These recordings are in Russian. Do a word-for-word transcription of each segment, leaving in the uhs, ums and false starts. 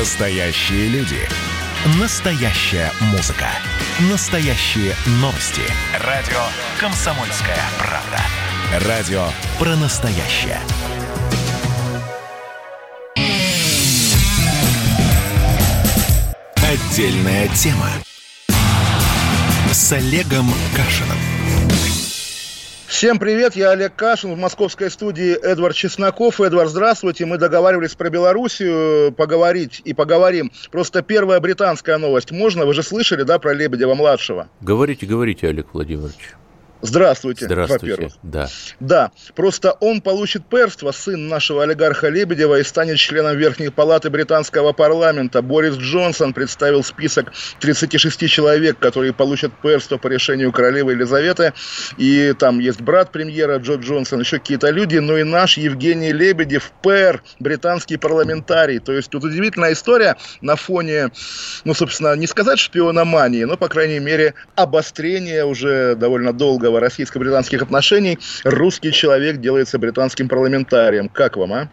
Настоящие люди. Настоящая музыка. Настоящие новости. Радио «Комсомольская правда». Радио про настоящее. Отдельная тема. С Олегом Кашиным. Всем привет, я Олег Кашин, в московской студии Эдвард Чесноков. Эдвард, здравствуйте. Мы договаривались про Белоруссию поговорить и поговорим. Просто первая британская новость. Можно? Вы же слышали, да, про Лебедева-младшего? Говорите, говорите, Олег Владимирович. Здравствуйте, Здравствуйте, во-первых. Да. Да, просто он получит перство, сын нашего олигарха Лебедева, и станет членом Верхней палаты британского парламента. Борис Джонсон представил список тридцати шести человек, которые получат перство по решению королевы Елизаветы. И там есть брат премьера Джо Джонсон, еще какие-то люди. Но и наш Евгений Лебедев, пэр, британский парламентарий. То есть тут удивительная история на фоне, ну, собственно, не сказать шпиономании, но, по крайней мере, обострения уже довольно долгого российско-британских отношений. Русский человек делается британским парламентарием. Как вам, а?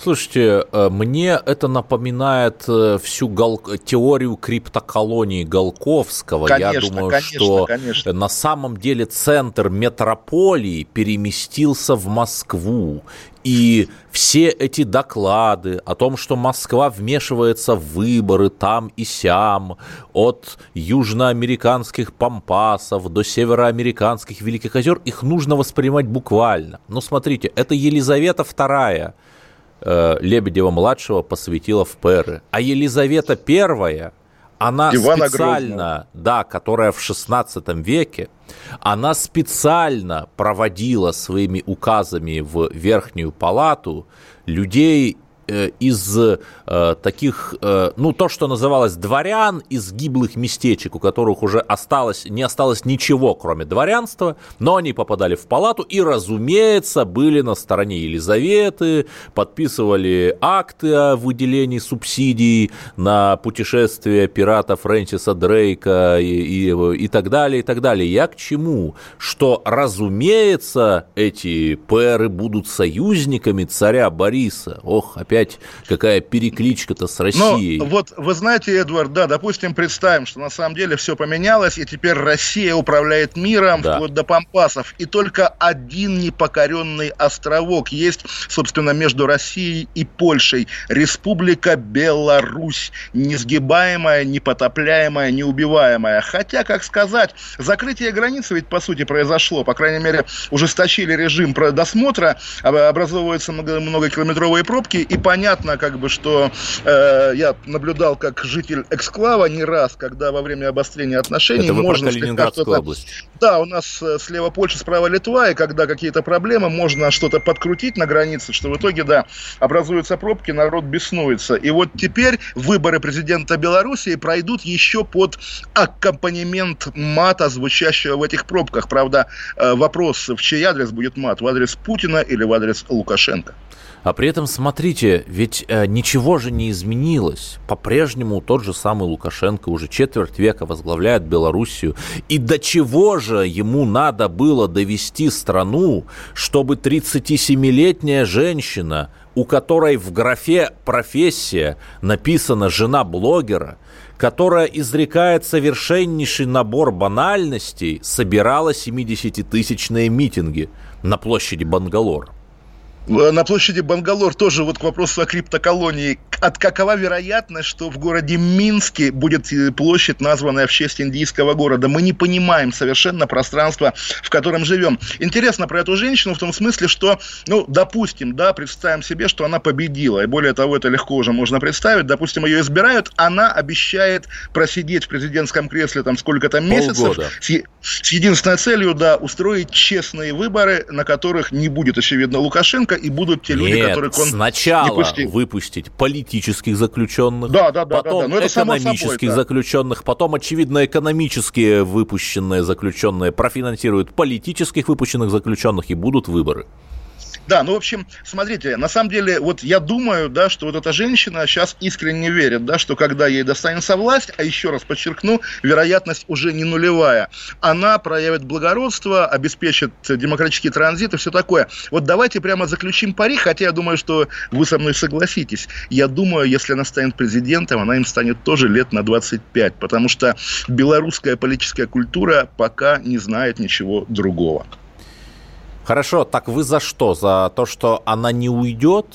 Слушайте, мне это напоминает всю гол... теорию криптоколонии Голковского. Конечно, Я думаю, конечно, что конечно. на самом деле центр метрополии переместился в Москву. И все эти доклады о том, что Москва вмешивается в выборы там и сям, от южноамериканских пампасов до североамериканских Великих озер, их нужно воспринимать буквально. Но смотрите, это Елизавета вторая Лебедева-младшего посвятила в пэры. А Елизавета Первая, она Ивана специально, Грозного. да, которая в шестнадцатом веке, она специально проводила своими указами в Верхнюю палату людей из э, таких, э, ну, то, что называлось дворян, из гиблых местечек, у которых уже осталось, не осталось ничего, кроме дворянства, но они попадали в палату и, разумеется, были на стороне Елизаветы, подписывали акты о выделении субсидий на путешествия пирата Фрэнсиса Дрейка и, и, и так далее, и так далее. Я к чему? Что, разумеется, эти пэры будут союзниками царя Бориса. Ох, опять какая перекличка-то с Россией. Ну, вот вы знаете, Эдвард, да, допустим, представим, что на самом деле все поменялось, и теперь Россия управляет миром, да, вплоть до пампасов, и только один непокоренный островок есть, собственно, между Россией и Польшей. Республика Беларусь. Несгибаемая, непотопляемая, неубиваемая. Хотя, как сказать, закрытие границы ведь, по сути, произошло, по крайней мере, ужесточили режим досмотра, образовываются многокилометровые пробки, и понятно, как бы, что э, я наблюдал как житель эксклава не раз, когда во время обострения отношений... Это вы можно про Калининградскую сказать, область. Да, у нас слева Польша, справа Литва, и когда какие-то проблемы, можно что-то подкрутить на границе, что в итоге, да, образуются пробки, народ беснуется. И вот теперь выборы президента Белоруссии пройдут еще под аккомпанемент мата, звучащего в этих пробках. Правда, вопрос, в чей адрес будет мат, в адрес Путина или в адрес Лукашенко? А при этом, смотрите, ведь э, ничего же не изменилось. По-прежнему тот же самый Лукашенко уже четверть века возглавляет Белоруссию. И до чего же ему надо было довести страну, чтобы тридцатисемилетняя женщина, у которой в графе «профессия» написана «жена блогера», которая изрекает совершеннейший набор банальностей, собирала семидесятитысячные митинги на площади Бангалор? На площади Бангалор тоже вот к вопросу о криптоколонии. От какова вероятность, что в городе Минске будет площадь, названная в честь индийского города? Мы не понимаем совершенно пространство, в котором живем. Интересно про эту женщину в том смысле, что, ну, допустим, да, представим себе, что она победила. И более того, это легко уже можно представить. Допустим, ее избирают, она обещает просидеть в президентском кресле там сколько-то месяцев. С, с единственной целью, да, устроить честные выборы, на которых не будет, очевидно, Лукашенко, и будут те люди, Нет, которых он сначала не пустил. Выпустить политических заключенных, да, да, да, потом да, да. экономических собой, заключенных, да. потом, очевидно, экономические выпущенные заключенные профинансируют политических выпущенных заключенных, и будут выборы. Да, ну, в общем, смотрите, на самом деле, вот я думаю, да, что вот эта женщина сейчас искренне верит, да, что когда ей достанется власть, а еще раз подчеркну, вероятность уже не нулевая, она проявит благородство, обеспечит демократический транзит и все такое. Вот давайте прямо заключим пари, хотя я думаю, что вы со мной согласитесь. Я думаю, если она станет президентом, она им станет тоже лет на двадцать пять, потому что белорусская политическая культура пока не знает ничего другого. Хорошо, так вы за что? За то, что она не уйдет?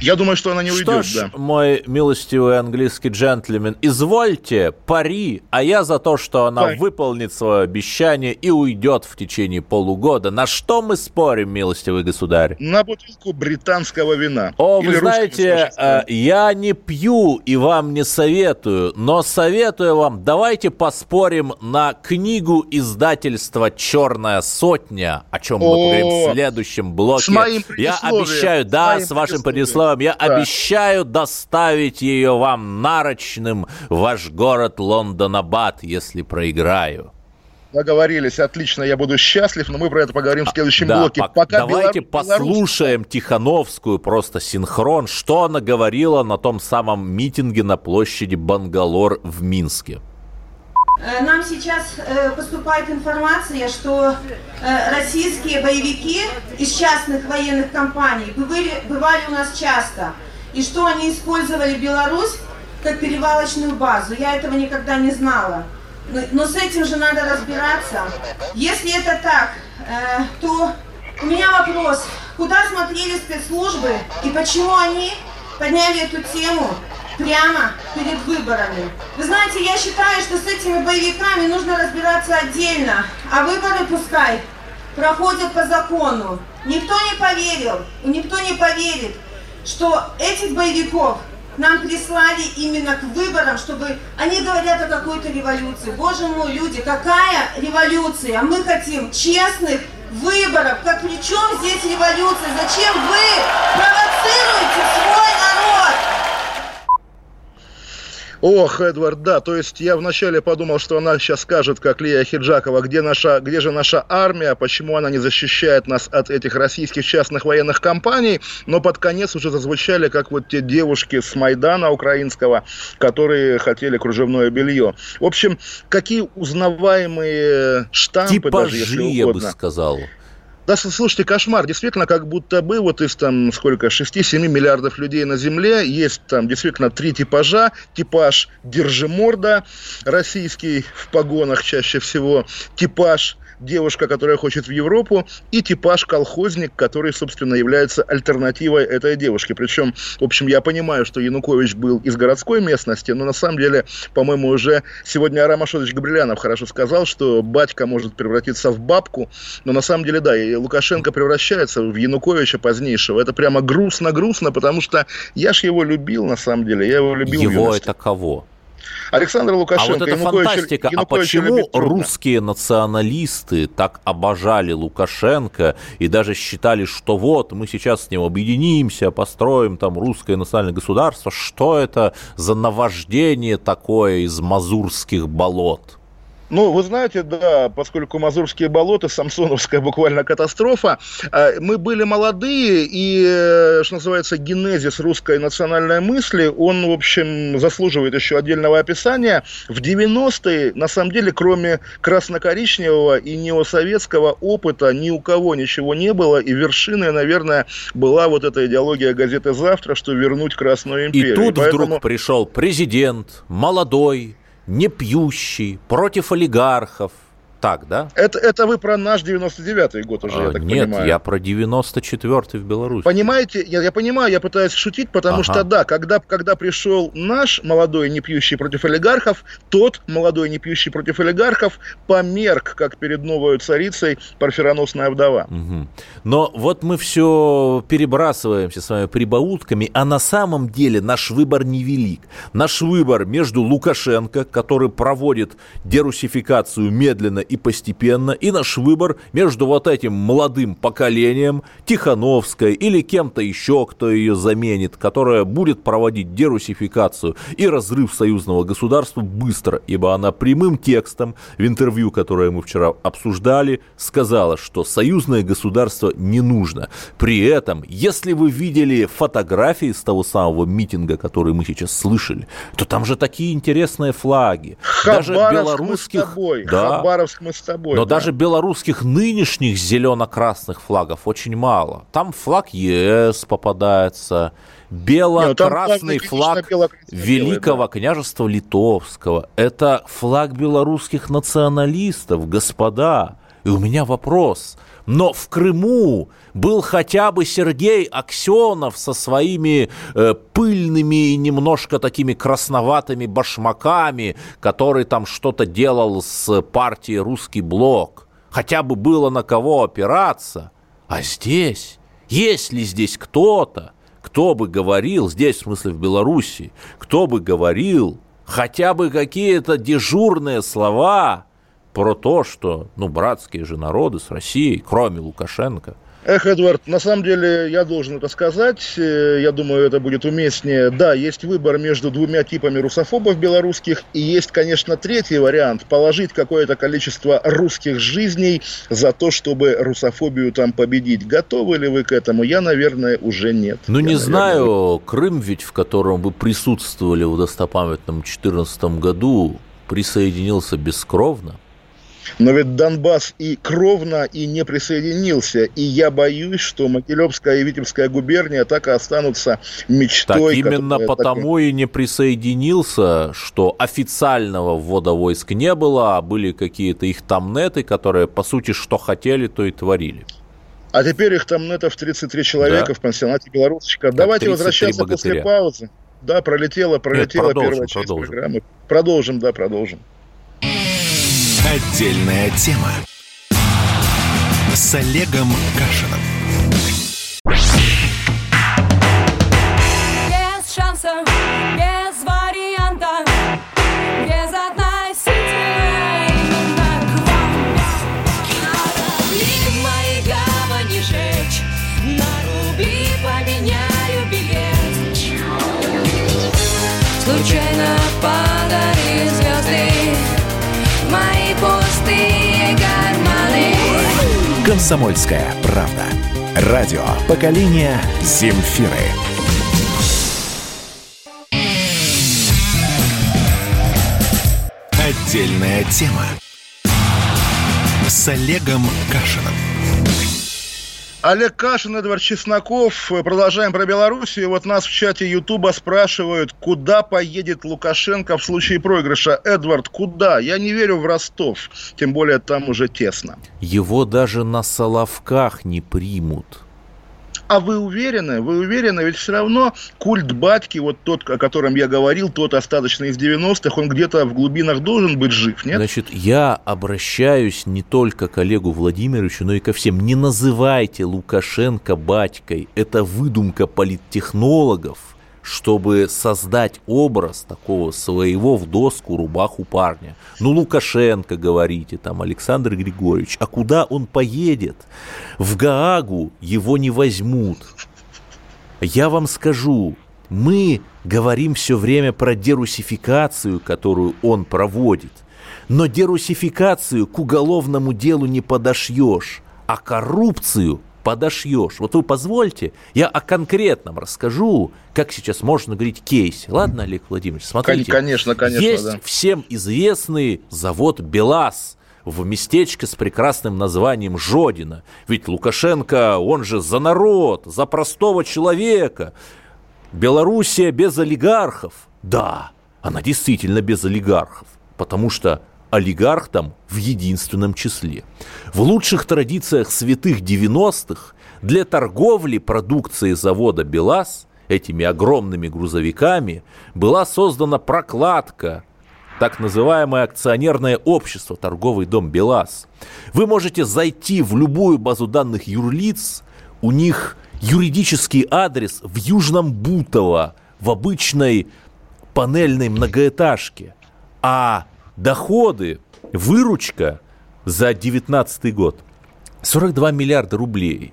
Я думаю, что она не уйдет, да. Что ж, мой милостивый английский джентльмен, извольте, пари, а я за то, что она пари. Выполнит свое обещание и уйдет в течение полугода. На что мы спорим, милостивый государь? На бутылку британского вина. О, или вы знаете, я не пью и вам не советую, но советую вам, давайте поспорим на книгу издательства «Черная сотня», о чем мы поговорим в следующем блоке. Я обещаю, да, с вашим предисловием. Словом, я да. обещаю доставить ее вам нарочным в ваш город Лондон-Абад, если проиграю. Договорились, отлично, я буду счастлив, но мы про это поговорим в следующем да, блоке. Пока давайте Беларусь... послушаем Тихановскую, просто синхрон, что она говорила на том самом митинге на площади Бангалор в Минске. Нам сейчас поступает информация, что российские боевики из частных военных компаний бывали у нас часто, и что они использовали Беларусь как перевалочную базу. Я этого никогда не знала. Но с этим же надо разбираться. Если это так, то у меня вопрос, куда смотрели спецслужбы и почему они подняли эту тему прямо перед выборами? Вы знаете, я считаю, что с этими боевиками нужно разбираться отдельно, а выборы пускай проходят по закону. Никто не поверил, и никто не поверит, что этих боевиков нам прислали именно к выборам, чтобы они говорят о какой-то революции. Боже мой, люди, какая революция? Мы хотим честных выборов. Как при чем здесь революция? Зачем вы провоцируете свой народ? Ох, Эдвард, да, то есть я вначале подумал, что она сейчас скажет, как Лия Ахеджакова, где, наша, где же наша армия, почему она не защищает нас от этих российских частных военных компаний, но под конец уже зазвучали, как вот те девушки с Майдана украинского, которые хотели кружевное белье. В общем, какие узнаваемые штампы, типажи, даже если угодно. Я бы сказал. Да, слушайте, кошмар. Действительно, как будто бы вот из там сколько, шесть-семь миллиардов людей на Земле есть там действительно три типажа. Типаж держиморда, российский в погонах чаще всего, типаж девушка, которая хочет в Европу, и типаж колхозник, который, собственно, является альтернативой этой девушке. Причем, в общем, я понимаю, что Янукович был из городской местности, но на самом деле, по-моему, уже сегодня Арам Ашотович Габрелянов хорошо сказал, что батька может превратиться в бабку, но на самом деле, да, и Лукашенко превращается в Януковича позднейшего. Это прямо грустно-грустно, потому что я ж его любил, на самом деле, я его любил. Его это кого? Александр Лукашенко. А вот это Янукович, фантастика. Янукович, а почему русские националисты так обожали Лукашенко и даже считали, что вот мы сейчас с ним объединимся, построим там русское национальное государство? Что это за наваждение такое из мазурских болот? Ну, вы знаете, да, поскольку Мазурские болота, самсоновская буквально катастрофа, мы были молодые, и, что называется, генезис русской национальной мысли, он, в общем, заслуживает еще отдельного описания. В девяностые, на самом деле, кроме красно-коричневого и неосоветского опыта, ни у кого ничего не было, и вершиной, наверное, была вот эта идеология газеты «Завтра», что вернуть Красную империю. И тут и поэтому... вдруг пришел президент, молодой, не пьющий, против олигархов. Так, да? Это, это вы про наш девяносто девятый год уже, а, я так нет, понимаю. Нет, я про девяносто четвёртый в Беларуси. Понимаете? Я, я понимаю, я пытаюсь шутить, потому ага. что, да, когда, когда пришел наш молодой непьющий против олигархов, тот молодой непьющий против олигархов померк, как перед новой царицей парфироносная вдова. Угу. Но вот мы все перебрасываемся с вами прибаутками, а на самом деле наш выбор невелик. Наш выбор между Лукашенко, который проводит дерусификацию медленно и постепенно, и наш выбор между вот этим молодым поколением, Тихановской или кем-то еще, кто ее заменит, которая будет проводить дерусификацию и разрыв союзного государства быстро, ибо она прямым текстом в интервью, которое мы вчера обсуждали, сказала, что союзное государство не нужно. При этом, если вы видели фотографии с того самого митинга, который мы сейчас слышали, то там же такие интересные флаги. Хабаровск, даже белорусских, мы с тобой. Да, Хабаровск мы с тобой. Но да. даже белорусских нынешних зелено-красных флагов очень мало. Там флаг ЕС попадается, бело-красный Нет, флаг Великого да. княжества Литовского. Это флаг белорусских националистов, господа. И у меня вопрос. Но в Крыму был хотя бы Сергей Аксенов со своими э, пыльными и немножко такими красноватыми башмаками, который там что-то делал с партией «Русский блок». Хотя бы было на кого опираться. А здесь? Есть ли здесь кто-то, кто бы говорил, здесь в смысле в Беларуси, кто бы говорил хотя бы какие-то дежурные слова про то, что, ну, братские же народы с Россией, кроме Лукашенко. Эх, Эдвард, на самом деле я должен это сказать, я думаю, это будет уместнее. Да, есть выбор между двумя типами русофобов белорусских, и есть, конечно, третий вариант – положить какое-то количество русских жизней за то, чтобы русофобию там победить. Готовы ли вы к этому? Я, наверное, уже нет. Ну, я, не наверное... знаю, Крым ведь, в котором вы присутствовали в достопамятном две тысячи четырнадцатом году, присоединился бескровно. Но ведь Донбасс и кровно, и не присоединился. И я боюсь, что Могилевская и Витебская губерния так и останутся мечтой. Так именно потому так... и не присоединился, что официального ввода войск не было, а были какие-то их тамнеты, которые, по сути, что хотели, то и творили. А теперь их тамнетов тридцать три человека да. в пансионате «Белорусочка». Так, давайте возвращаться богатыря. После паузы. Да, пролетела, пролетела Нет, продолжим, первая часть продолжим. программы. Продолжим, да, продолжим. Отдельная тема с Олегом Кашиным. Без шанса, без варианта, без относительно к вам. Надо ли мои гавани жечь, на рубли поменяю билет. Случайно подари звезды мои пустые карманы. Комсомольская правда. Радио поколение Земфиры. Отдельная тема с Олегом Кашиным. Олег Кашин, Эдвард Чесноков. Продолжаем про Белоруссию. Вот нас в чате Ютуба спрашивают, куда поедет Лукашенко в случае проигрыша. Эдвард, куда? Я не верю в Ростов. Тем более там уже тесно. Его даже на Соловках не примут. А вы уверены? Вы уверены? Ведь все равно культ батьки, вот тот, о котором я говорил, тот остаточный из девяностых, он где-то в глубинах должен быть жив, нет? Значит, я обращаюсь не только к Олегу Владимировичу, но и ко всем. Не называйте Лукашенко батькой. Это выдумка политтехнологов, чтобы создать образ такого своего в доску рубаху парня. Ну, Лукашенко, говорите, там, Александр Григорьевич, а куда он поедет? В Гаагу его не возьмут. Я вам скажу, мы говорим все время про дерусификацию, которую он проводит, но дерусификацию к уголовному делу не подошьешь, а коррупцию подошьешь. Вот вы позвольте, я о конкретном расскажу, как сейчас можно говорить кейс. Ладно, Олег Владимирович, смотрите. Конечно, конечно, есть да. всем известный завод «БелАЗ» в местечке с прекрасным названием Жодино. Ведь Лукашенко, он же за народ, за простого человека. Белоруссия без олигархов. Да, она действительно без олигархов, потому что олигарх там в единственном числе. В лучших традициях святых девяностых для торговли продукцией завода «БелАЗ» этими огромными грузовиками была создана прокладка, так называемое акционерное общество, торговый дом «БелАЗ». Вы можете зайти в любую базу данных юрлиц, у них юридический адрес в Южном Бутово, в обычной панельной многоэтажке, а доходы, выручка за девятнадцатый год. сорок два миллиарда рублей.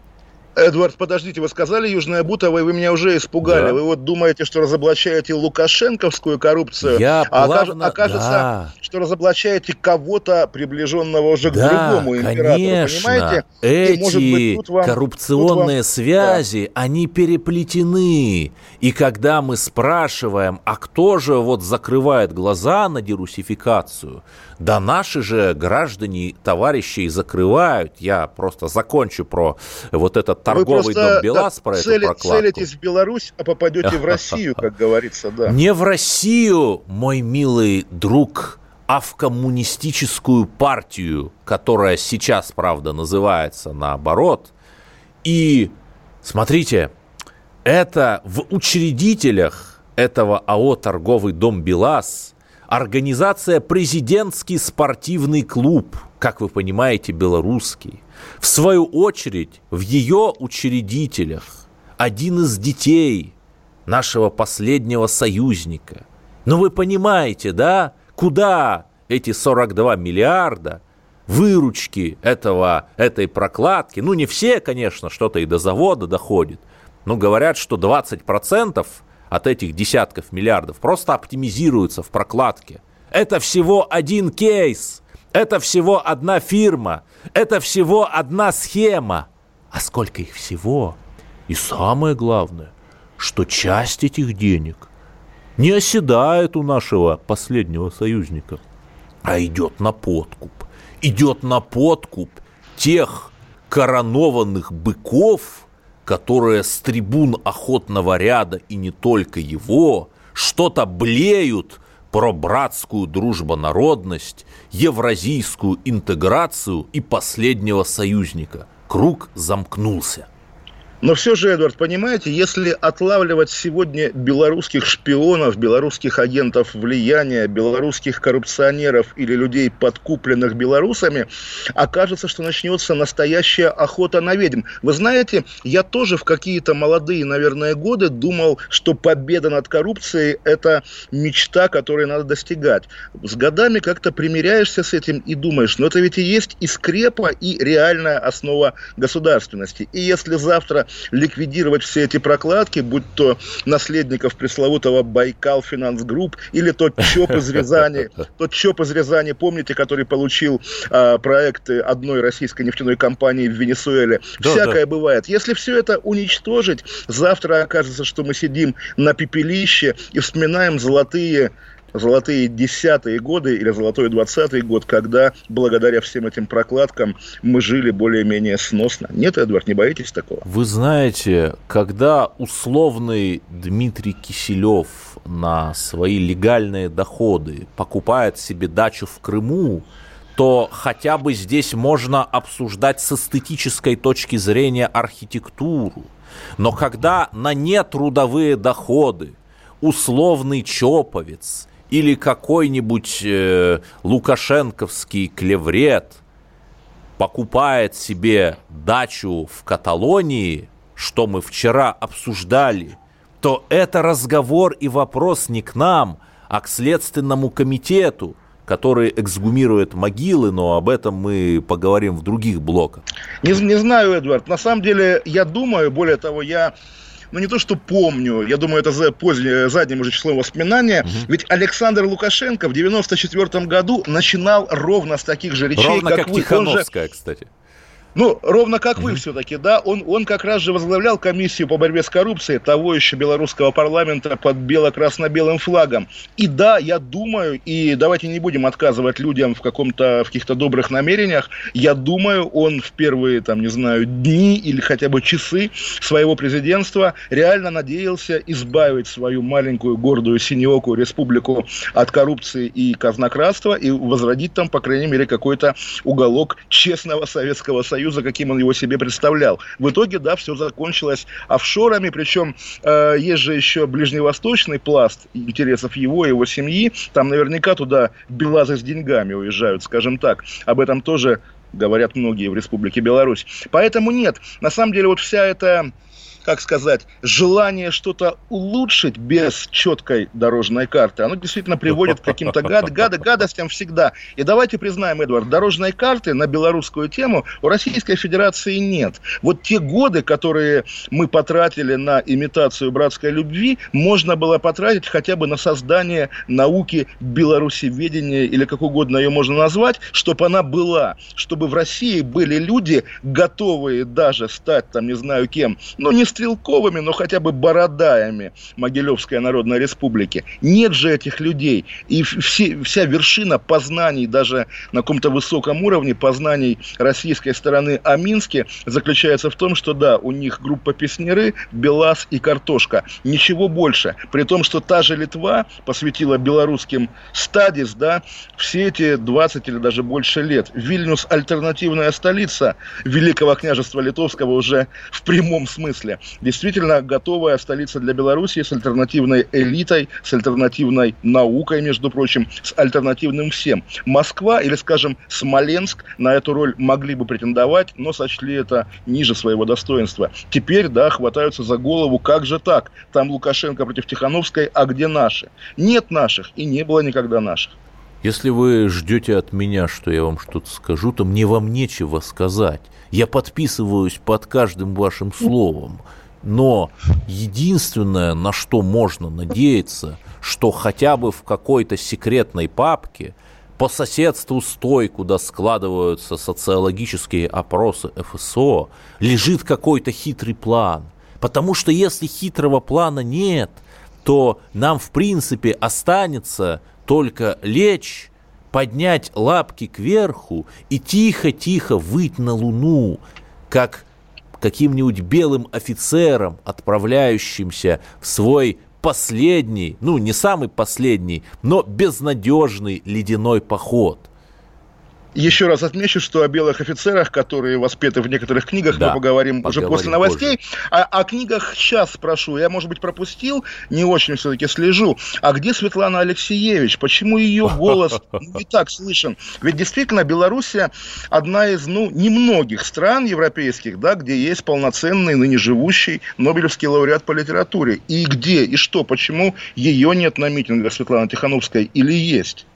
Эдвард, подождите, вы сказали южное Бутово, и вы меня уже испугали. Да. Вы вот думаете, что разоблачаете лукашенковскую коррупцию, Я а плавно... окажется, да. что разоблачаете кого-то, приближенного уже да, к другому императору. Конечно. Понимаете? Эти и, может быть, тут вам, коррупционные тут вам... связи, да. они переплетены. И когда мы спрашиваем, а кто же вот закрывает глаза на дерусификацию, да наши же граждане, товарищи, закрывают. Я просто закончу про вот этот торговый Вы просто, дом БелАЗ да, про цели, эту прокладку. Целитесь в Беларусь, а попадете в Россию, как говорится, да. Не в Россию, мой милый друг, а в коммунистическую партию, которая сейчас, правда, называется наоборот. И, смотрите, это в учредителях этого АО «Торговый дом БелАЗ» организация «Президентский спортивный клуб», как вы понимаете, белорусский. В свою очередь, в ее учредителях один из детей нашего последнего союзника. Но вы понимаете, да, куда эти сорок два миллиарда выручки этого, этой прокладки? Ну, не все, конечно, что-то и до завода доходит. Но говорят, что двадцать процентов от этих десятков миллиардов просто оптимизируются в прокладке. Это всего один кейс. Это всего одна фирма, это всего одна схема. А сколько их всего? И самое главное, что часть этих денег не оседает у нашего последнего союзника, а идет на подкуп. Идет на подкуп тех коронованных быков, которые с трибун охотного ряда и не только его что-то блеют про братскую дружбонародность, евразийскую интеграцию и последнего союзника. Круг замкнулся. Но все же, Эдвард, понимаете, если отлавливать сегодня белорусских шпионов, белорусских агентов влияния, белорусских коррупционеров или людей, подкупленных белорусами, окажется, что начнется настоящая охота на ведьм. Вы знаете, я тоже в какие-то молодые, наверное, годы думал, что победа над коррупцией – это мечта, которую надо достигать. С годами как-то примиряешься с этим и думаешь, но это ведь и есть и скрепа, и реальная основа государственности. И если завтра ликвидировать все эти прокладки, будь то наследников пресловутого Байкал Финанс Групп или тот ЧОП из Рязани, тот ЧОП из Рязани, помните, который получил а, проекты одной российской нефтяной компании в Венесуэле. Да, Всякое да. бывает. Если все это уничтожить, завтра окажется, что мы сидим на пепелище и вспоминаем золотые... Золотые десятые годы или золотой двадцатый год, когда благодаря всем этим прокладкам мы жили более-менее сносно. Нет, Эдвард, не боитесь такого? Вы знаете, когда условный Дмитрий Киселев на свои легальные доходы покупает себе дачу в Крыму, то хотя бы здесь можно обсуждать с эстетической точки зрения архитектуру. Но когда на нетрудовые доходы условный чоповец или какой-нибудь э, лукашенковский клеврет покупает себе дачу в Каталонии, что мы вчера обсуждали, то это разговор и вопрос не к нам, а к Следственному комитету, который эксгумирует могилы, но об этом мы поговорим в других блоках. Не, не знаю, Эдвард, на самом деле я думаю, более того, я... Ну, не то, что помню, я думаю, это за позднее, задним уже числом воспоминания, угу. ведь Александр Лукашенко в девяносто четвёртом году начинал ровно с таких же речей, ровно как, как вы. Тихановская, же... кстати. Ну, ровно как вы mm-hmm. все-таки, да, он, он как раз же возглавлял комиссию по борьбе с коррупцией того еще белорусского парламента под бело-красно-белым флагом. И да, я думаю, и давайте не будем отказывать людям в, каком-то, в каких-то добрых намерениях, я думаю, он в первые, там, не знаю, дни или хотя бы часы своего президентства реально надеялся избавить свою маленькую, гордую, синеокую республику от коррупции и казнократства и возродить там, по крайней мере, какой-то уголок честного Советского Союза, за каким он его себе представлял. В итоге, да, все закончилось офшорами, причем э, есть же еще ближневосточный пласт интересов его и его семьи, там наверняка туда белазы с деньгами уезжают, скажем так. Об этом тоже говорят многие в Республике Беларусь. Поэтому нет, на самом деле вот вся эта как сказать, желание что-то улучшить без четкой дорожной карты, оно действительно приводит к каким-то гад, гад, гадостям всегда. И давайте признаем, Эдвард, дорожной карты на белорусскую тему у Российской Федерации нет. Вот те годы, которые мы потратили на имитацию братской любви, можно было потратить хотя бы на создание науки белорусеведения или как угодно ее можно назвать, чтобы она была, чтобы в России были люди, готовые даже стать, там, не знаю кем, но не стрелковыми, но хотя бы бородаями Могилевской Народной Республики. Нет же этих людей. И все, вся вершина познаний, даже на каком-то высоком уровне, познаний российской стороны о Минске заключается в том, что да, у них группа песняры, БелАЗ и картошка. Ничего больше. При том, что та же Литва посвятила белорусским стадис, да, все эти двадцать или даже больше лет. Вильнюс – альтернативная столица Великого княжества Литовского уже в прямом смысле. Действительно готовая столица для Белоруссии с альтернативной элитой, с альтернативной наукой, между прочим, с альтернативным всем. Москва или, скажем, Смоленск на эту роль могли бы претендовать, но сочли это ниже своего достоинства. Теперь, да, хватаются за голову, как же так? Там Лукашенко против Тихановской, а где наши? Нет наших и не было никогда наших. Если вы ждете от меня, что я вам что-то скажу, то мне вам нечего сказать. Я подписываюсь под каждым вашим словом. Но единственное, на что можно надеяться, что хотя бы в какой-то секретной папке по соседству с той, куда складываются социологические опросы эф эс о, лежит какой-то хитрый план. Потому что если хитрого плана нет, то нам, в принципе, останется только лечь, поднять лапки кверху и тихо-тихо выть на луну, как каким-нибудь белым офицером, отправляющимся в свой последний, ну, не самый последний, но безнадежный ледяной поход. Еще раз отмечу, что о белых офицерах, которые воспеты в некоторых книгах, да, мы поговорим, поговорим уже после новостей. А, о книгах сейчас спрошу. Я, может быть, пропустил, не очень все-таки слежу. А где Светлана Алексеевич? Почему ее голос не так слышен? Ведь действительно Белоруссия одна из, ну, немногих стран европейских, да, где есть полноценный, ныне живущий Нобелевский лауреат по литературе. И где, и что, почему ее нет на митингах Светланы Тихановской или есть?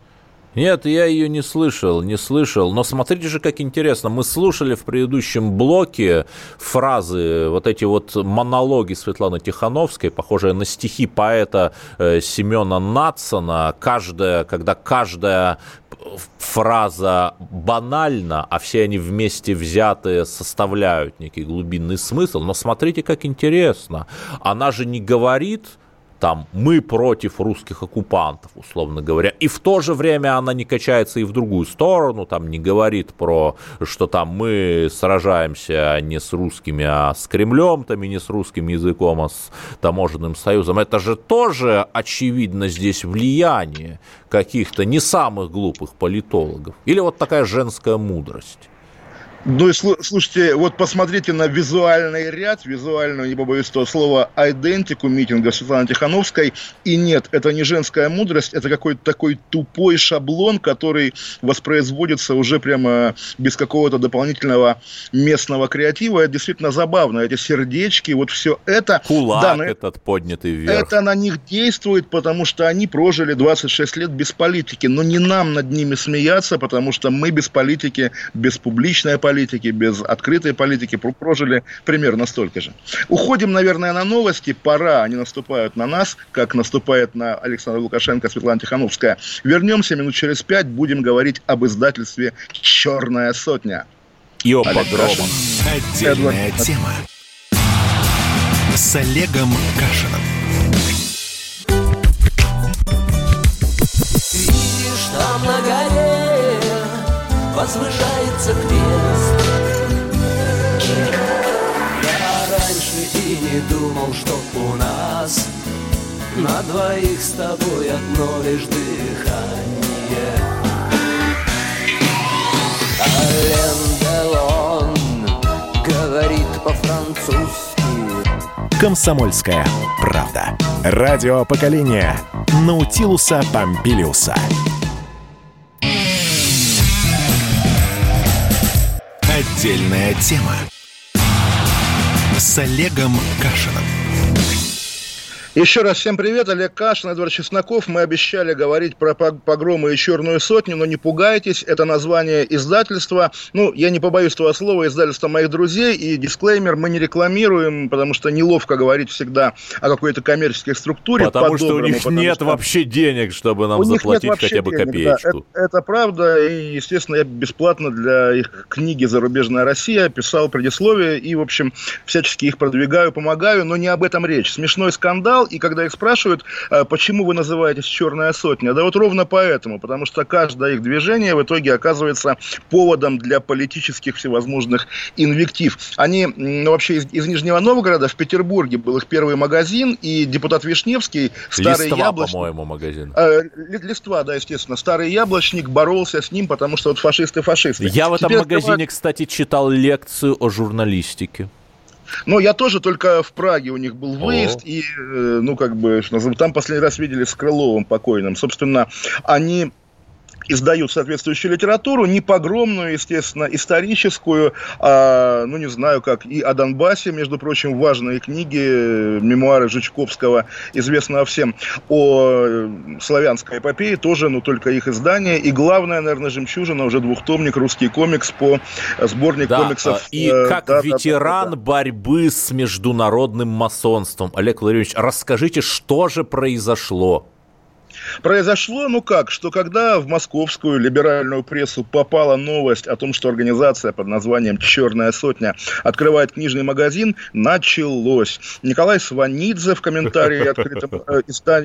Нет, я ее не слышал, не слышал. Но смотрите же, как интересно. Мы слушали в предыдущем блоке фразы, вот эти вот монологи Светланы Тихановской, похожие на стихи поэта Семена Надсона, каждая, когда каждая фраза банальна, а все они вместе взятые составляют некий глубинный смысл. Но смотрите, как интересно. Она же не говорит... там «мы против русских оккупантов», условно говоря, и в то же время она не качается и в другую сторону, там не говорит про, что там мы сражаемся не с русскими, а с Кремлем, там и не с русским языком, а с таможенным союзом. Это же тоже, очевидно, здесь влияние каких-то не самых глупых политологов. Или вот такая женская мудрость. Ну и слушайте, вот посмотрите на визуальный ряд, визуальную, не побоюсь этого слова, айдентику митинга Светланы Тихановской, и нет, это не женская мудрость, это какой-то такой тупой шаблон, который воспроизводится уже прямо без какого-то дополнительного местного креатива. Это действительно забавно, эти сердечки, вот все это. Кулак, да, этот поднятый вверх. Это на них действует, потому что они прожили двадцать шесть лет без политики, но не нам над ними смеяться, потому что мы без политики, без публичной политики, Политики, без открытой политики прожили примерно столько же. Уходим, наверное, на новости. Пора, они наступают на нас, как наступает на Александра Лукашенко Светлана Тихановская. Вернемся минут через пять, будем говорить об издательстве «Черная сотня». И о погромах. Отдельная Эдвард. Тема с Олегом Кашиным. Видишь, там на горе возвышается крест. Я раньше и не думал, что у нас на двоих с тобой одно лишь дыхание. Ален Делон говорит по-французски. Комсомольская правда. Радио поколения Наутилуса Помпилиуса. Отдельная тема с с Олегом Кашиным. Еще раз всем привет, Олег Кашин, Эдвард Чесноков. Мы обещали говорить про погромы и «Черную сотню», но не пугайтесь, это название издательства. Ну, я не побоюсь этого слова, издательство моих друзей. И дисклеймер, мы не рекламируем, потому что неловко говорить всегда о какой-то коммерческой структуре. Потому что у них потому, нет что... вообще денег, чтобы нам заплатить хотя бы денег, копеечку. Да, это, это правда, и, естественно, я бесплатно для их книги «Зарубежная Россия» писал предисловие и, в общем, всячески их продвигаю, помогаю, но не об этом речь. Смешной скандал. И когда их спрашивают, почему вы называетесь «Черная сотня», да вот ровно поэтому, потому что каждое их движение в итоге оказывается поводом для политических всевозможных инвектив. Они, ну, вообще из, из Нижнего Новгорода, в Петербурге был их первый магазин, и депутат Вишневский, старый Листва, яблочник, по-моему, магазин. Э, Листва, да, естественно, старый яблочник боролся с ним, потому что вот фашисты-фашисты. Я в этом Теперь магазине, открываю... кстати, читал лекцию о журналистике. Но я тоже только в Праге у них был выезд, О-о. и, ну, как бы, там последний раз видели с Крыловым покойным. Собственно, они издают соответствующую литературу, не погромную, естественно, историческую, а, ну, не знаю, как и о Донбассе, между прочим, важные книги, мемуары Жучковского, известного всем, о славянской эпопее, тоже, ну, только их издание, и главное, наверное, жемчужина, уже двухтомник, русский комикс по сборнику да, комиксов. И э, как да, ветеран да, да, да. борьбы с международным масонством, Олег Владимирович, расскажите, что же произошло? Произошло, ну как, что когда в московскую либеральную прессу попала новость о том, что организация под названием «Черная сотня» открывает книжный магазин, началось. Николай Сванидзе в комментарии открытому, э,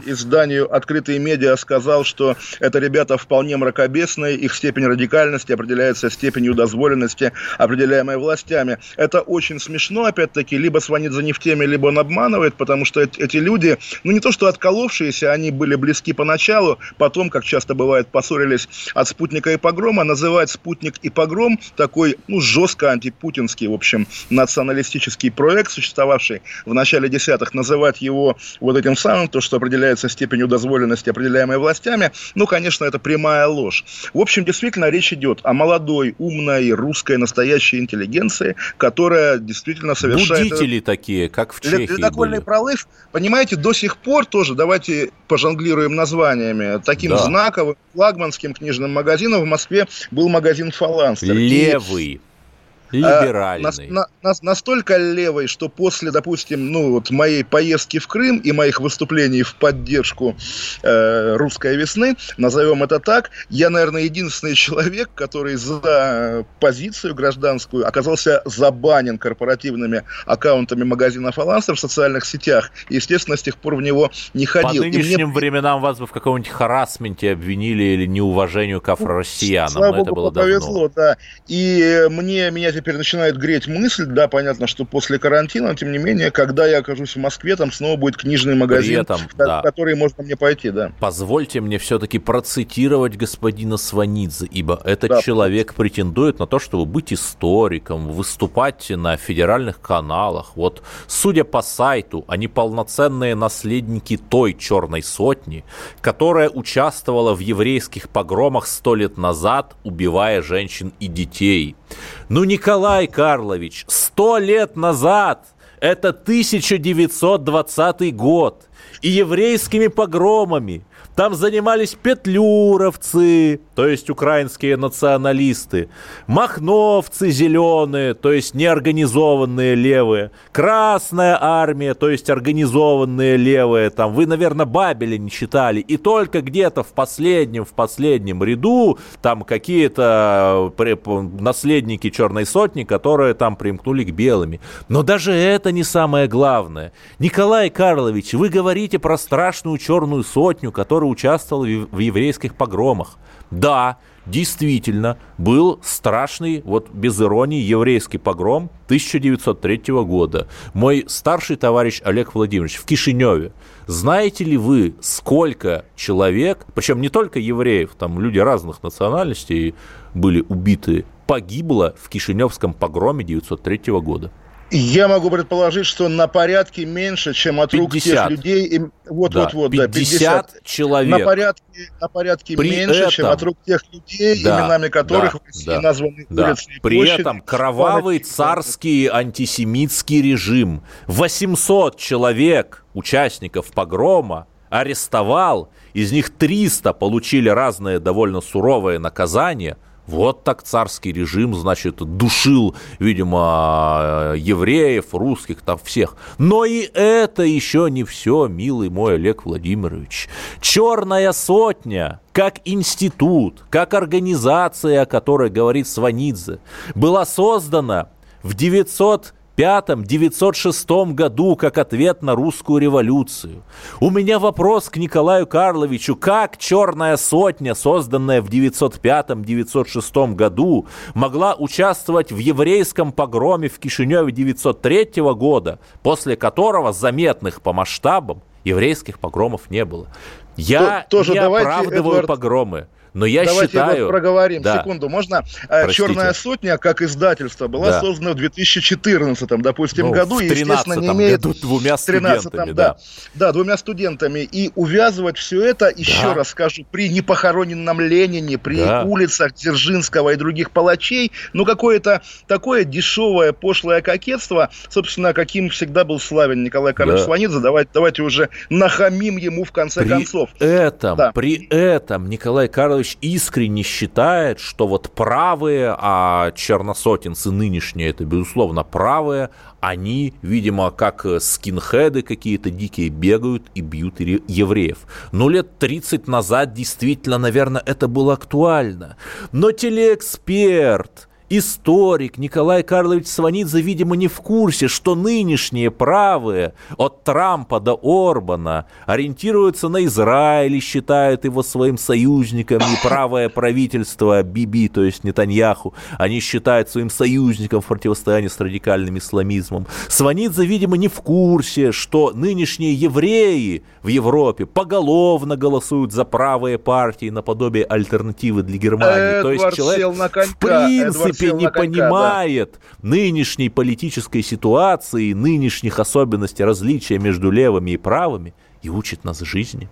изданию «Открытые медиа» сказал, что это ребята вполне мракобесные, их степень радикальности определяется степенью дозволенности, определяемой властями. Это очень смешно, опять-таки, либо Сванидзе не в теме, либо он обманывает, потому что эти люди, ну не то что отколовшиеся, они были близки по поначалу, потом, как часто бывает, поссорились от «Спутника» и «Погрома». Называть «Спутник» и «Погром» такой, ну, жестко антипутинский, в общем, националистический проект, существовавший в начале десятых, называть его вот этим самым, то, что определяется степенью дозволенности, определяемой властями, ну, конечно, это прямая ложь. В общем, действительно, речь идет о молодой, умной, русской, настоящей интеллигенции, которая действительно совершает... Будители такие, как в Чехии были. Ледокольный пролив, понимаете, до сих пор тоже, давайте пожонглируем название, названиями. Таким да. знаковым флагманским книжным магазином в Москве был магазин «Фаланстер». Левый. Либеральный. Нас, на, нас, настолько левый, что после, допустим, ну, вот моей поездки в Крым и моих выступлений в поддержку э, «Русской весны», назовем это так, я, наверное, единственный человек, который за позицию гражданскую оказался забанен корпоративными аккаунтами магазина «Фаланстер» в социальных сетях. Естественно, с тех пор в него не ходил. По нынешним мне... временам вас бы в каком-нибудь харассменте обвинили или неуважению к афро-россиянам. Слава Богу, это было повезло, давно. Да. И мне, меня теперь Теперь начинает греть мысль, да, понятно, что после карантина, тем не менее, когда я окажусь в Москве, там снова будет книжный магазин, этом, в да. который можно мне пойти, да. Позвольте мне все-таки процитировать господина Сванидзе, ибо этот да, человек претендует на то, чтобы быть историком, выступать на федеральных каналах. Вот, судя по сайту, они полноценные наследники той «Черной сотни», которая участвовала в еврейских погромах сто лет назад, убивая женщин и детей. Ну, Николай Карлович, сто лет назад, это тысяча девятьсот двадцатый год, и еврейскими погромами там занимались петлюровцы, то есть украинские националисты, махновцы зеленые, то есть неорганизованные левые, Красная армия, то есть организованные левые, там вы, наверное, Бабеля не читали, и только где-то в последнем, в последнем ряду там какие-то наследники «Черной сотни», которые там примкнули к белыми. Но даже это не самое главное. Николай Карлович, вы говорите про страшную «Черную сотню», которая участвовал в еврейских погромах. Да, действительно, был страшный, вот без иронии, еврейский погром тысяча девятьсот третьего года. Мой старший товарищ Олег Владимирович в Кишиневе. Знаете ли вы, сколько человек, причем не только евреев, там люди разных национальностей были убиты, погибло в Кишиневском погроме девятьсот третьего года? Я могу предположить, что на порядке меньше, чем от рук пятьдесят. Тех людей. Вот-вот-вот, да, вот, пятьдесят человек. На порядке, на порядке меньше, этом, чем от рук тех людей, да, именами которых да, в России да, названы да. улицы и При площади, этом кровавый и... царский антисемитский режим восемьсот человек, участников погрома, арестовал. Из них триста получили разные довольно суровые наказания. Вот так царский режим, значит, душил, видимо, евреев, русских, там всех. Но и это еще не все, милый мой Олег Владимирович. Черная сотня, как институт, как организация, о которой говорит Сванидзе, была создана в девятьсот пятом девятьсот шестом году как ответ на русскую революцию. У меня вопрос к Николаю Карловичу. Как Черная сотня, созданная в девятьсот пятом девятьсот шестом году, могла участвовать в еврейском погроме в Кишиневе девятьсот третьего года, после которого заметных по масштабам еврейских погромов не было? Я То, тоже не давайте, оправдываю Эдвард... погромы. Но я Давайте считаю... проговорим. Да. Секунду, можно? Простите. «Черная сотня», как издательство, была да. создана в две тысячи четырнадцатом, допустим, ну, году. В тринадцатом имеет... году двумя студентами. Да. Да. да, двумя студентами. И увязывать все это, еще да. раз скажу, при непохороненном Ленине, при да. улицах Дзержинского и других палачей, ну, какое-то такое дешевое, пошлое кокетство, собственно, каким всегда был славен Николай Карлович да. Сванидзе. Давайте, давайте уже нахамим ему в конце при концов. Этом, да. При этом Николай Карлович искренне считает, что вот правые, а черносотенцы нынешние, это, безусловно, правые, они, видимо, как скинхеды какие-то дикие, бегают и бьют евреев. Ну, лет тридцать назад действительно, наверное, это было актуально. Но телеэксперт, историк Николай Карлович Сванидзе, видимо, не в курсе, что нынешние правые от Трампа до Орбана ориентируются на Израиль и считают его своим союзником. И правое правительство Биби, то есть Нетаньяху, они считают своим союзником в противостоянии с радикальным исламизмом. Сванидзе, видимо, не в курсе, что нынешние евреи в Европе поголовно голосуют за правые партии наподобие альтернативы для Германии. То есть человек в принципе не конька, понимает да. нынешней политической ситуации, нынешних особенностей различия между левыми и правыми, и учит нас жизни.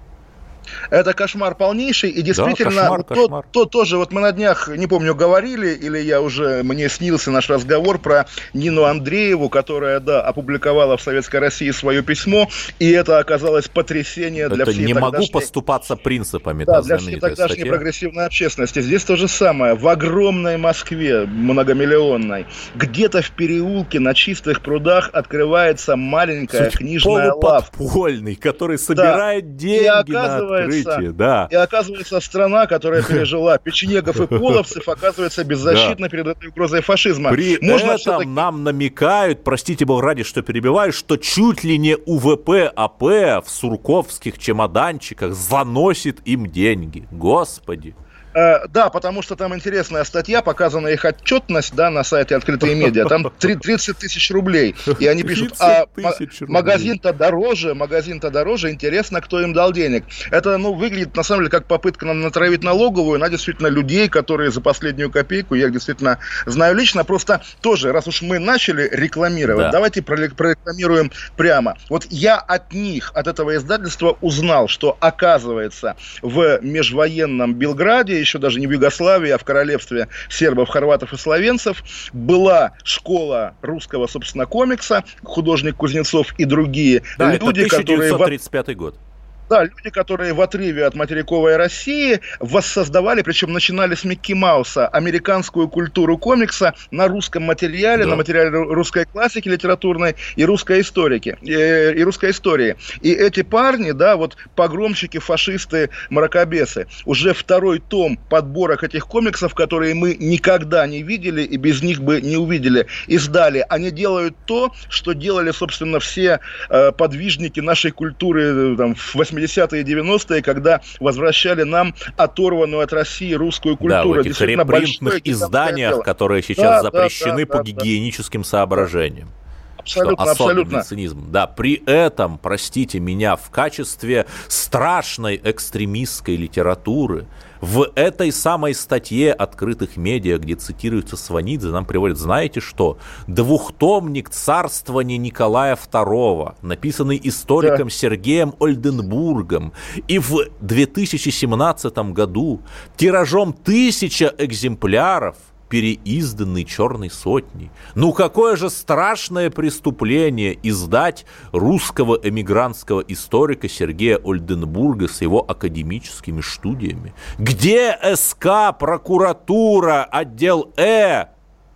Это кошмар полнейший, и действительно, да, кошмар, то, кошмар. То, то тоже, вот мы на днях, не помню, говорили, или я уже, мне снился наш разговор про Нину Андрееву, которая, да, опубликовала в Советской России свое письмо, и это оказалось потрясение это для всей не тогдашней... не могу поступаться принципами. Да, для всей тогдашней статья. Прогрессивной общественности. Здесь то же самое, в огромной Москве, многомиллионной, где-то в переулке на чистых прудах открывается маленькая Суть, книжная лавка. Полуподпольный, который собирает да. деньги на... Открытие, да. И оказывается, страна, которая пережила печенегов и половцев, оказывается беззащитна да. перед этой угрозой фашизма. При Можно этом все-таки... нам намекают, простите бог ради, что перебиваю, что чуть ли не УВП АП в сурковских чемоданчиках заносит им деньги. Господи. Да, потому что там интересная статья, показана их отчетность, да, на сайте «Открытые медиа». Там тридцать тысяч рублей. И они пишут, а магазин-то дороже, магазин-то дороже, интересно, кто им дал денег. Это, ну, выглядит, на самом деле, как попытка натравить налоговую на, действительно, людей, которые за последнюю копейку, я их, действительно, знаю лично. Просто тоже, раз уж мы начали рекламировать, да. давайте прорекламируем прямо. Вот я от них, от этого издательства узнал, что, оказывается, в межвоенном Белграде, еще даже не в Югославии, а в королевстве сербов, хорватов и словенцев, была школа русского, собственно, комикса, художник Кузнецов и другие да, люди, это тысяча девятьсот тридцать пятый которые... год. Да, люди, которые в отрыве от материковой России воссоздавали, причем начинали с Микки Мауса, американскую культуру комикса на русском материале, да. на материале русской классики литературной и русской историки, э, и русской истории. И эти парни, да, вот погромщики, фашисты, мракобесы, уже второй том подборок этих комиксов, которые мы никогда не видели и без них бы не увидели, издали. Они делают то, что делали, собственно, все э, подвижники нашей культуры там, в восьмидесятые и девяностые, когда возвращали нам оторванную от России русскую культуру. Да, в этих репринтных изданиях, которые сейчас да, запрещены да, да, по да, гигиеническим да. соображениям. Абсолютно, что особенный абсолютно. Цинизм. Да, при этом, простите меня, в качестве страшной экстремистской литературы в этой самой статье «Открытых медиа», где цитируется Сванидзе, нам приводят, знаете что? Двухтомник царствования Николая второго, написанный историком да. Сергеем Ольденбургом. И в две тысячи семнадцатом году тиражом тысяча экземпляров переизданный «Черной сотней». Ну, какое же страшное преступление издать русского эмигрантского историка Сергея Ольденбурга с его академическими студиями. Где СК, прокуратура, отдел Э?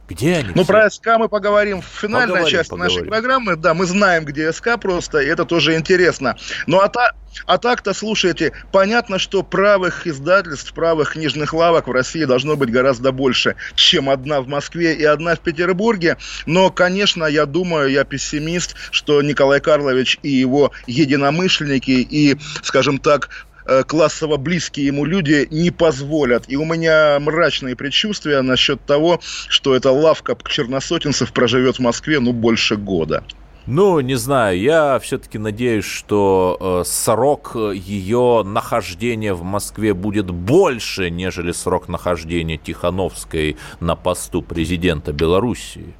Где они? Ну, все? Про СК мы поговорим в финальной поговорим, части поговорим. нашей программы. Да, мы знаем, где СК просто, и это тоже интересно. Ну, а та... А так-то, слушайте, понятно, что правых издательств, правых книжных лавок в России должно быть гораздо больше, чем одна в Москве и одна в Петербурге. Но, конечно, я думаю, я пессимист, что Николай Карлович и его единомышленники и, скажем так, классово близкие ему люди не позволят. И у меня мрачные предчувствия насчет того, что эта лавка черносотенцев проживет в Москве, ну, больше года. Ну, не знаю, я все-таки надеюсь, что э, срок ее нахождения в Москве будет больше, нежели срок нахождения Тихановской на посту президента Белоруссии.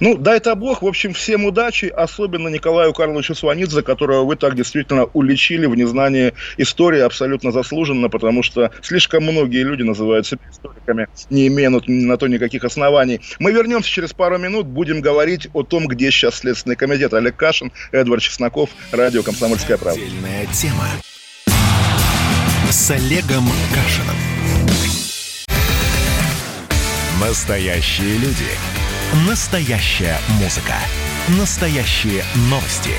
Ну, дай-то бог, в общем, всем удачи, особенно Николаю Карловичу Сванидзе, которого вы так действительно уличили в незнании истории абсолютно заслуженно, потому что слишком многие люди называют себя историками, не имея на то никаких оснований. Мы вернемся через пару минут, будем говорить о том, где сейчас Следственный комитет. Олег Кашин, Эдвард Чесноков, радио «Комсомольская правда». Отдельная тема с Олегом Кашиным. Настоящие люди. Настоящая музыка. Настоящие новости.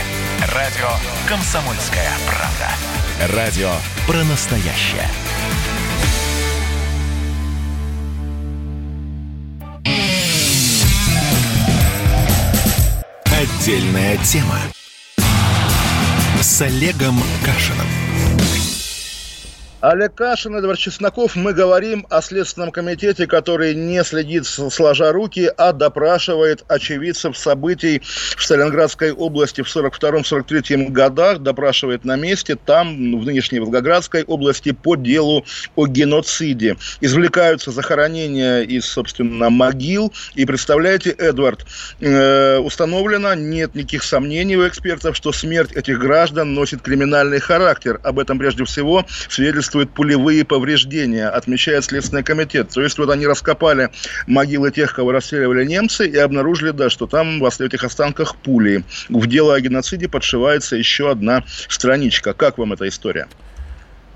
Радио «Комсомольская правда». Радио про настоящее. Отдельная тема с Олегом Кашиным. Олег Кашин, Эдвард Чесноков. Мы говорим о Следственном комитете, который не следит сложа руки, а допрашивает очевидцев событий в Сталинградской области в сорок втором — сорок третьем годах, допрашивает на месте, там, в нынешней Волгоградской области, по делу о геноциде. Извлекаются захоронения из, собственно, могил. И представляете, Эдвард, э, установлено, нет никаких сомнений у экспертов, что смерть этих граждан носит криминальный характер. Об этом, прежде всего, свидетельствует пулевые повреждения, отмечает Следственный комитет. То есть вот они раскопали могилы тех, кого расстреливали немцы, и обнаружили, да, что там в этих останках пули. В дело о геноциде подшивается еще одна страничка. Как вам эта история?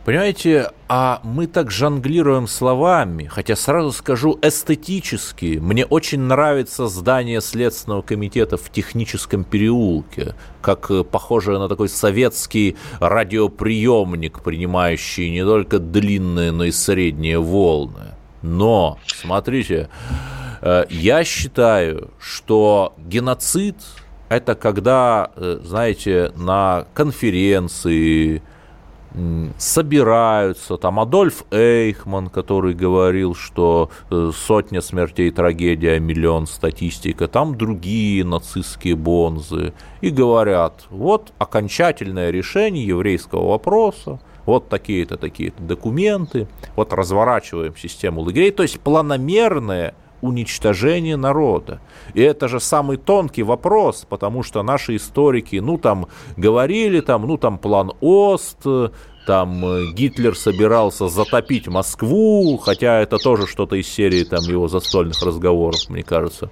Понимаете, а мы так жонглируем словами, хотя сразу скажу эстетически. Мне очень нравится здание Следственного комитета в Техническом переулке, как похоже на такой советский радиоприемник, принимающий не только длинные, но и средние волны. Но, смотрите, я считаю, что геноцид – это когда, знаете, на конференции собираются, там Адольф Эйхман, который говорил, что сотня смертей трагедия, миллион статистика, там другие нацистские бонзы, и говорят, вот окончательное решение еврейского вопроса, вот такие-то, такие-то документы, вот разворачиваем систему лагерей, то есть планомерное уничтожение народа. И это же самый тонкий вопрос, потому что наши историки, ну, там, говорили, там, ну, там, план ОСТ, там, Гитлер собирался затопить Москву, хотя это тоже что-то из серии, там, его застольных разговоров, мне кажется.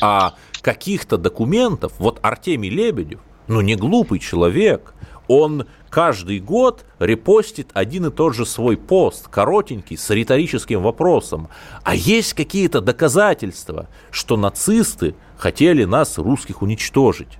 А каких-то документов, вот Артемий Лебедев, ну, не глупый человек, он каждый год репостит один и тот же свой пост, коротенький, с риторическим вопросом. А есть какие-то доказательства, что нацисты хотели нас, русских, уничтожить?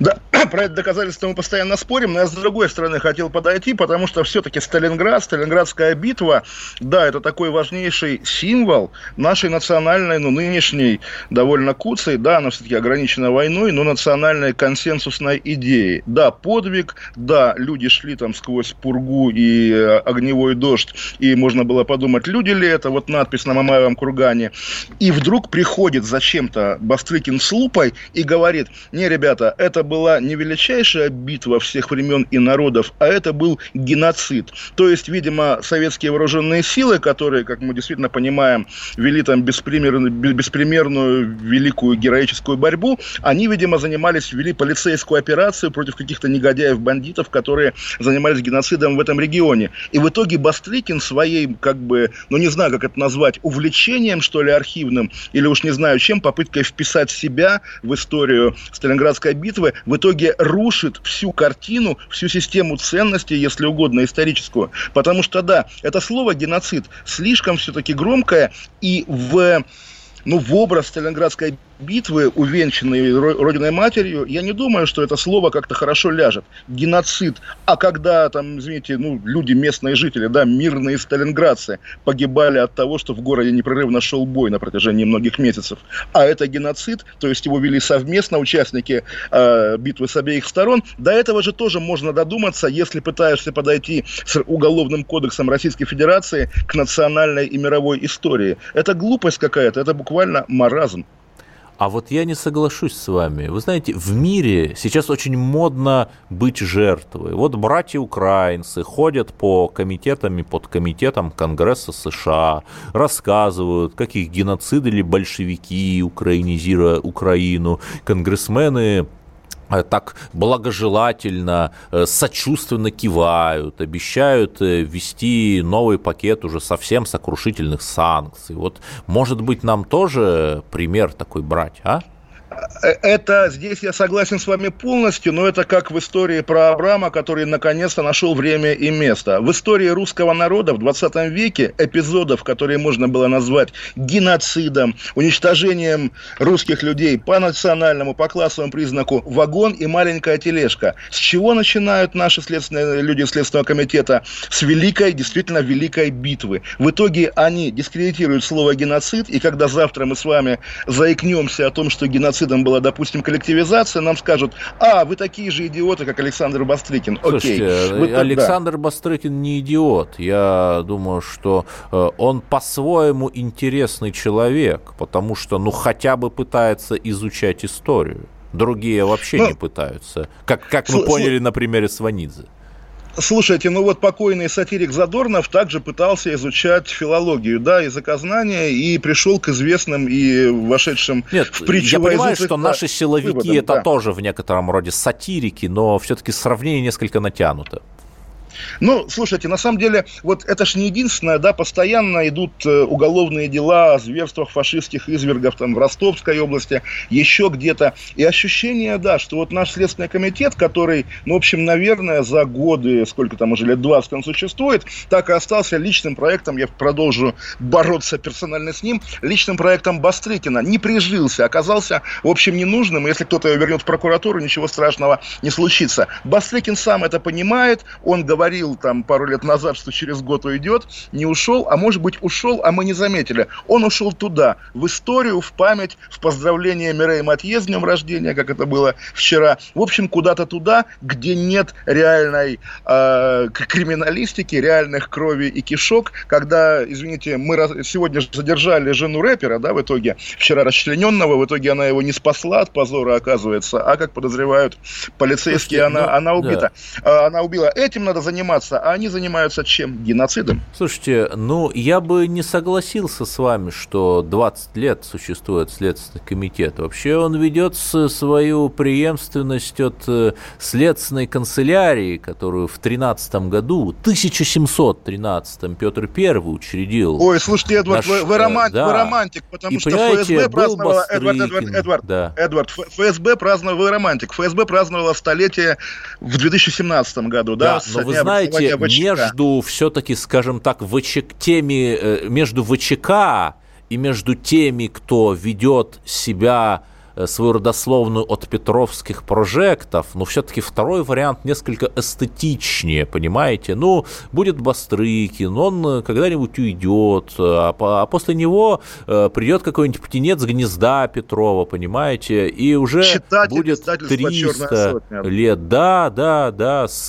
Да, про это доказательство мы постоянно спорим, но я с другой стороны хотел подойти, потому что все-таки Сталинград, Сталинградская битва, да, это такой важнейший символ нашей национальной, ну, нынешней, довольно куцей, да, она все-таки ограничена войной, но национальной консенсусной идеи. Да, подвиг, да, люди шли там сквозь пургу и огневой дождь, и можно было подумать, люди ли это, вот надпись на Мамаевом кургане, и вдруг приходит зачем-то Бастрыкин с лупой и говорит: не, ребята, это была не величайшая битва всех времен и народов, а это был геноцид. То есть, видимо, советские вооруженные силы, которые, как мы действительно понимаем, вели там беспримерную, беспримерную великую героическую борьбу, они, видимо, занимались, вели полицейскую операцию против каких-то негодяев-бандитов, которые занимались геноцидом в этом регионе. И в итоге Бастрыкин своей, как бы, ну не знаю, как это назвать, увлечением, что ли, архивным, или уж не знаю чем, попыткой вписать себя в историю Сталинградской битвы, в итоге рушит всю картину, всю систему ценностей, если угодно, историческую. Потому что, да, это слово «геноцид» слишком все-таки громкое, и в, ну, в образ Сталинградской битвы, увенчанной Родиной Матерью, я не думаю, что это слово как-то хорошо ляжет. Геноцид. А когда там, извините, ну, люди, местные жители, да, мирные сталинградцы, погибали от того, что в городе непрерывно шел бой на протяжении многих месяцев. А это геноцид, то есть его вели совместно участники э, битвы с обеих сторон. До этого же тоже можно додуматься, если пытаешься подойти с Уголовным кодексом Российской Федерации к национальной и мировой истории. Это глупость какая-то, это буквально маразм. А вот я не соглашусь с вами. Вы знаете, в мире сейчас очень модно быть жертвой. Вот братья-украинцы ходят по комитетам и подкомитетам Конгресса США, рассказывают, как их геноцидили большевики, украинизируя Украину. Конгрессмены так благожелательно, сочувственно кивают, обещают ввести новый пакет уже совсем сокрушительных санкций. Вот, может быть, нам тоже пример такой брать, а? Это, здесь я согласен с вами полностью, но это как в истории про Авраама, который наконец-то нашел время и место. В истории русского народа в двадцатом веке эпизодов, которые можно было назвать геноцидом, уничтожением русских людей по национальному, по классовому признаку, вагон и маленькая тележка. С чего начинают наши следственные, люди Следственного комитета? С великой, действительно великой битвы. В итоге они дискредитируют слово «геноцид», и когда завтра мы с вами заикнемся о том, что геноцид была, допустим, коллективизация, нам скажут: а, вы такие же идиоты, как Александр Бастрыкин. Окей. Слушайте, вот Александр тогда... Бастрыкин не идиот. Я думаю, что он по-своему интересный человек, потому что, ну, хотя бы пытается изучать историю. Другие вообще Но... не пытаются. Как, как мы Слу... поняли на примере Сванидзе. Слушайте, ну вот покойный сатирик Задорнов также пытался изучать филологию, да, языкознание, и пришел к известным и вошедшим Нет, в притчу. Я понимаю, что наши силовики выводам, это да. тоже в некотором роде сатирики, но все-таки сравнение несколько натянуто. Ну, слушайте, на самом деле, вот это ж не единственное, да, постоянно идут уголовные дела о зверствах фашистских извергов, там, в Ростовской области, еще где-то, и ощущение, да, что вот наш Следственный комитет, который, ну, в общем, наверное, за годы, сколько там уже, лет двадцать он существует, так и остался личным проектом, я продолжу бороться персонально с ним, личным проектом Бастрыкина, не прижился, оказался, в общем, ненужным, и если кто-то его вернет в прокуратуру, ничего страшного не случится. Бастрыкин сам это понимает, он говорит, говорил там пару лет назад, что через год уйдет, не ушел, а может быть ушел, а мы не заметили. Он ушел туда, в историю, в память, в поздравление Мирей Матье с днем рождения, как это было вчера. В общем, куда-то туда, где нет реальной э, криминалистики, реальных крови и кишок, когда, извините, мы раз, сегодня задержали жену рэпера, да, в итоге, вчера расчлененного, в итоге она его не спасла от позора, оказывается, а, как подозревают полицейские, Слушайте, она, ну, она убита. Да. Она убила. Этим надо заниматься. А они занимаются чем? Геноцидом. Слушайте, ну, я бы не согласился с вами, что двадцать лет существует Следственный комитет. Вообще он ведет свою преемственность от следственной канцелярии, которую в тринадцатом году, тысяча семьсот тринадцатом, Петр Первый учредил. Ой, слушайте, Эдвард, наш... вы, романтик, да. вы романтик, потому и, что ФСБ праздновала... Эдвард, Эдвард, Эдвард, да. Эдвард, ФСБ праздновала... Вы романтик. ФСБ праздновала столетие в две тысячи семнадцатом году, да? да Вы знаете, между все-таки, скажем так, ВЧК, теми, между ВЧК и между теми, кто ведет себя свою родословную от петровских прожектов, но все-таки второй вариант несколько эстетичнее, понимаете? Ну, будет Бастрыкин, он когда-нибудь уйдет, а после него придет какой-нибудь птенец гнезда Петрова, понимаете? И уже читатель, будет триста лет. Да, да, да, с,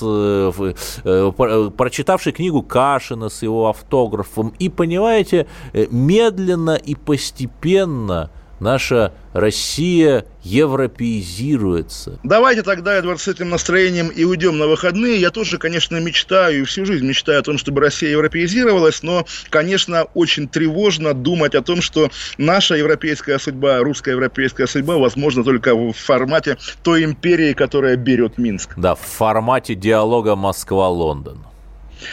прочитавший книгу Кашина с его автографом. И, понимаете, медленно и постепенно наша Россия европеизируется. Давайте тогда, Эдвард, с этим настроением и уйдем на выходные. Я тоже, конечно, мечтаю, и всю жизнь мечтаю о том, чтобы Россия европеизировалась, но, конечно, очень тревожно думать о том, что наша европейская судьба, русская европейская судьба, возможно, только в формате той империи, которая берет Минск. Да, в формате диалога Москва-Лондон.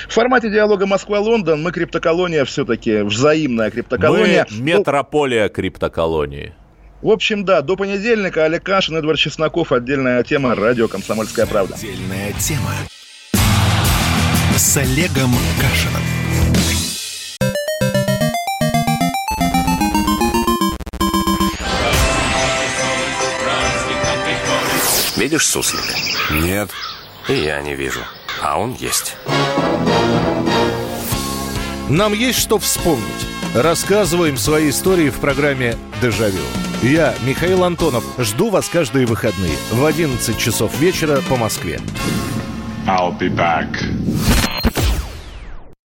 В формате диалога Москва-Лондон мы криптоколония все-таки, взаимная криптоколония. Мы метрополия криптоколонии. В общем, да, до понедельника. Олег Кашин, Эдвард Чесноков. Отдельная тема. Радио «Комсомольская правда». Отдельная тема с Олегом Кашиным. Видишь суслика? Нет. И я не вижу. А он есть. Нам есть что вспомнить. Рассказываем свои истории в программе «Дежавю». Я, Михаил Антонов, жду вас каждые выходные в одиннадцать часов вечера по Москве. I'll be back.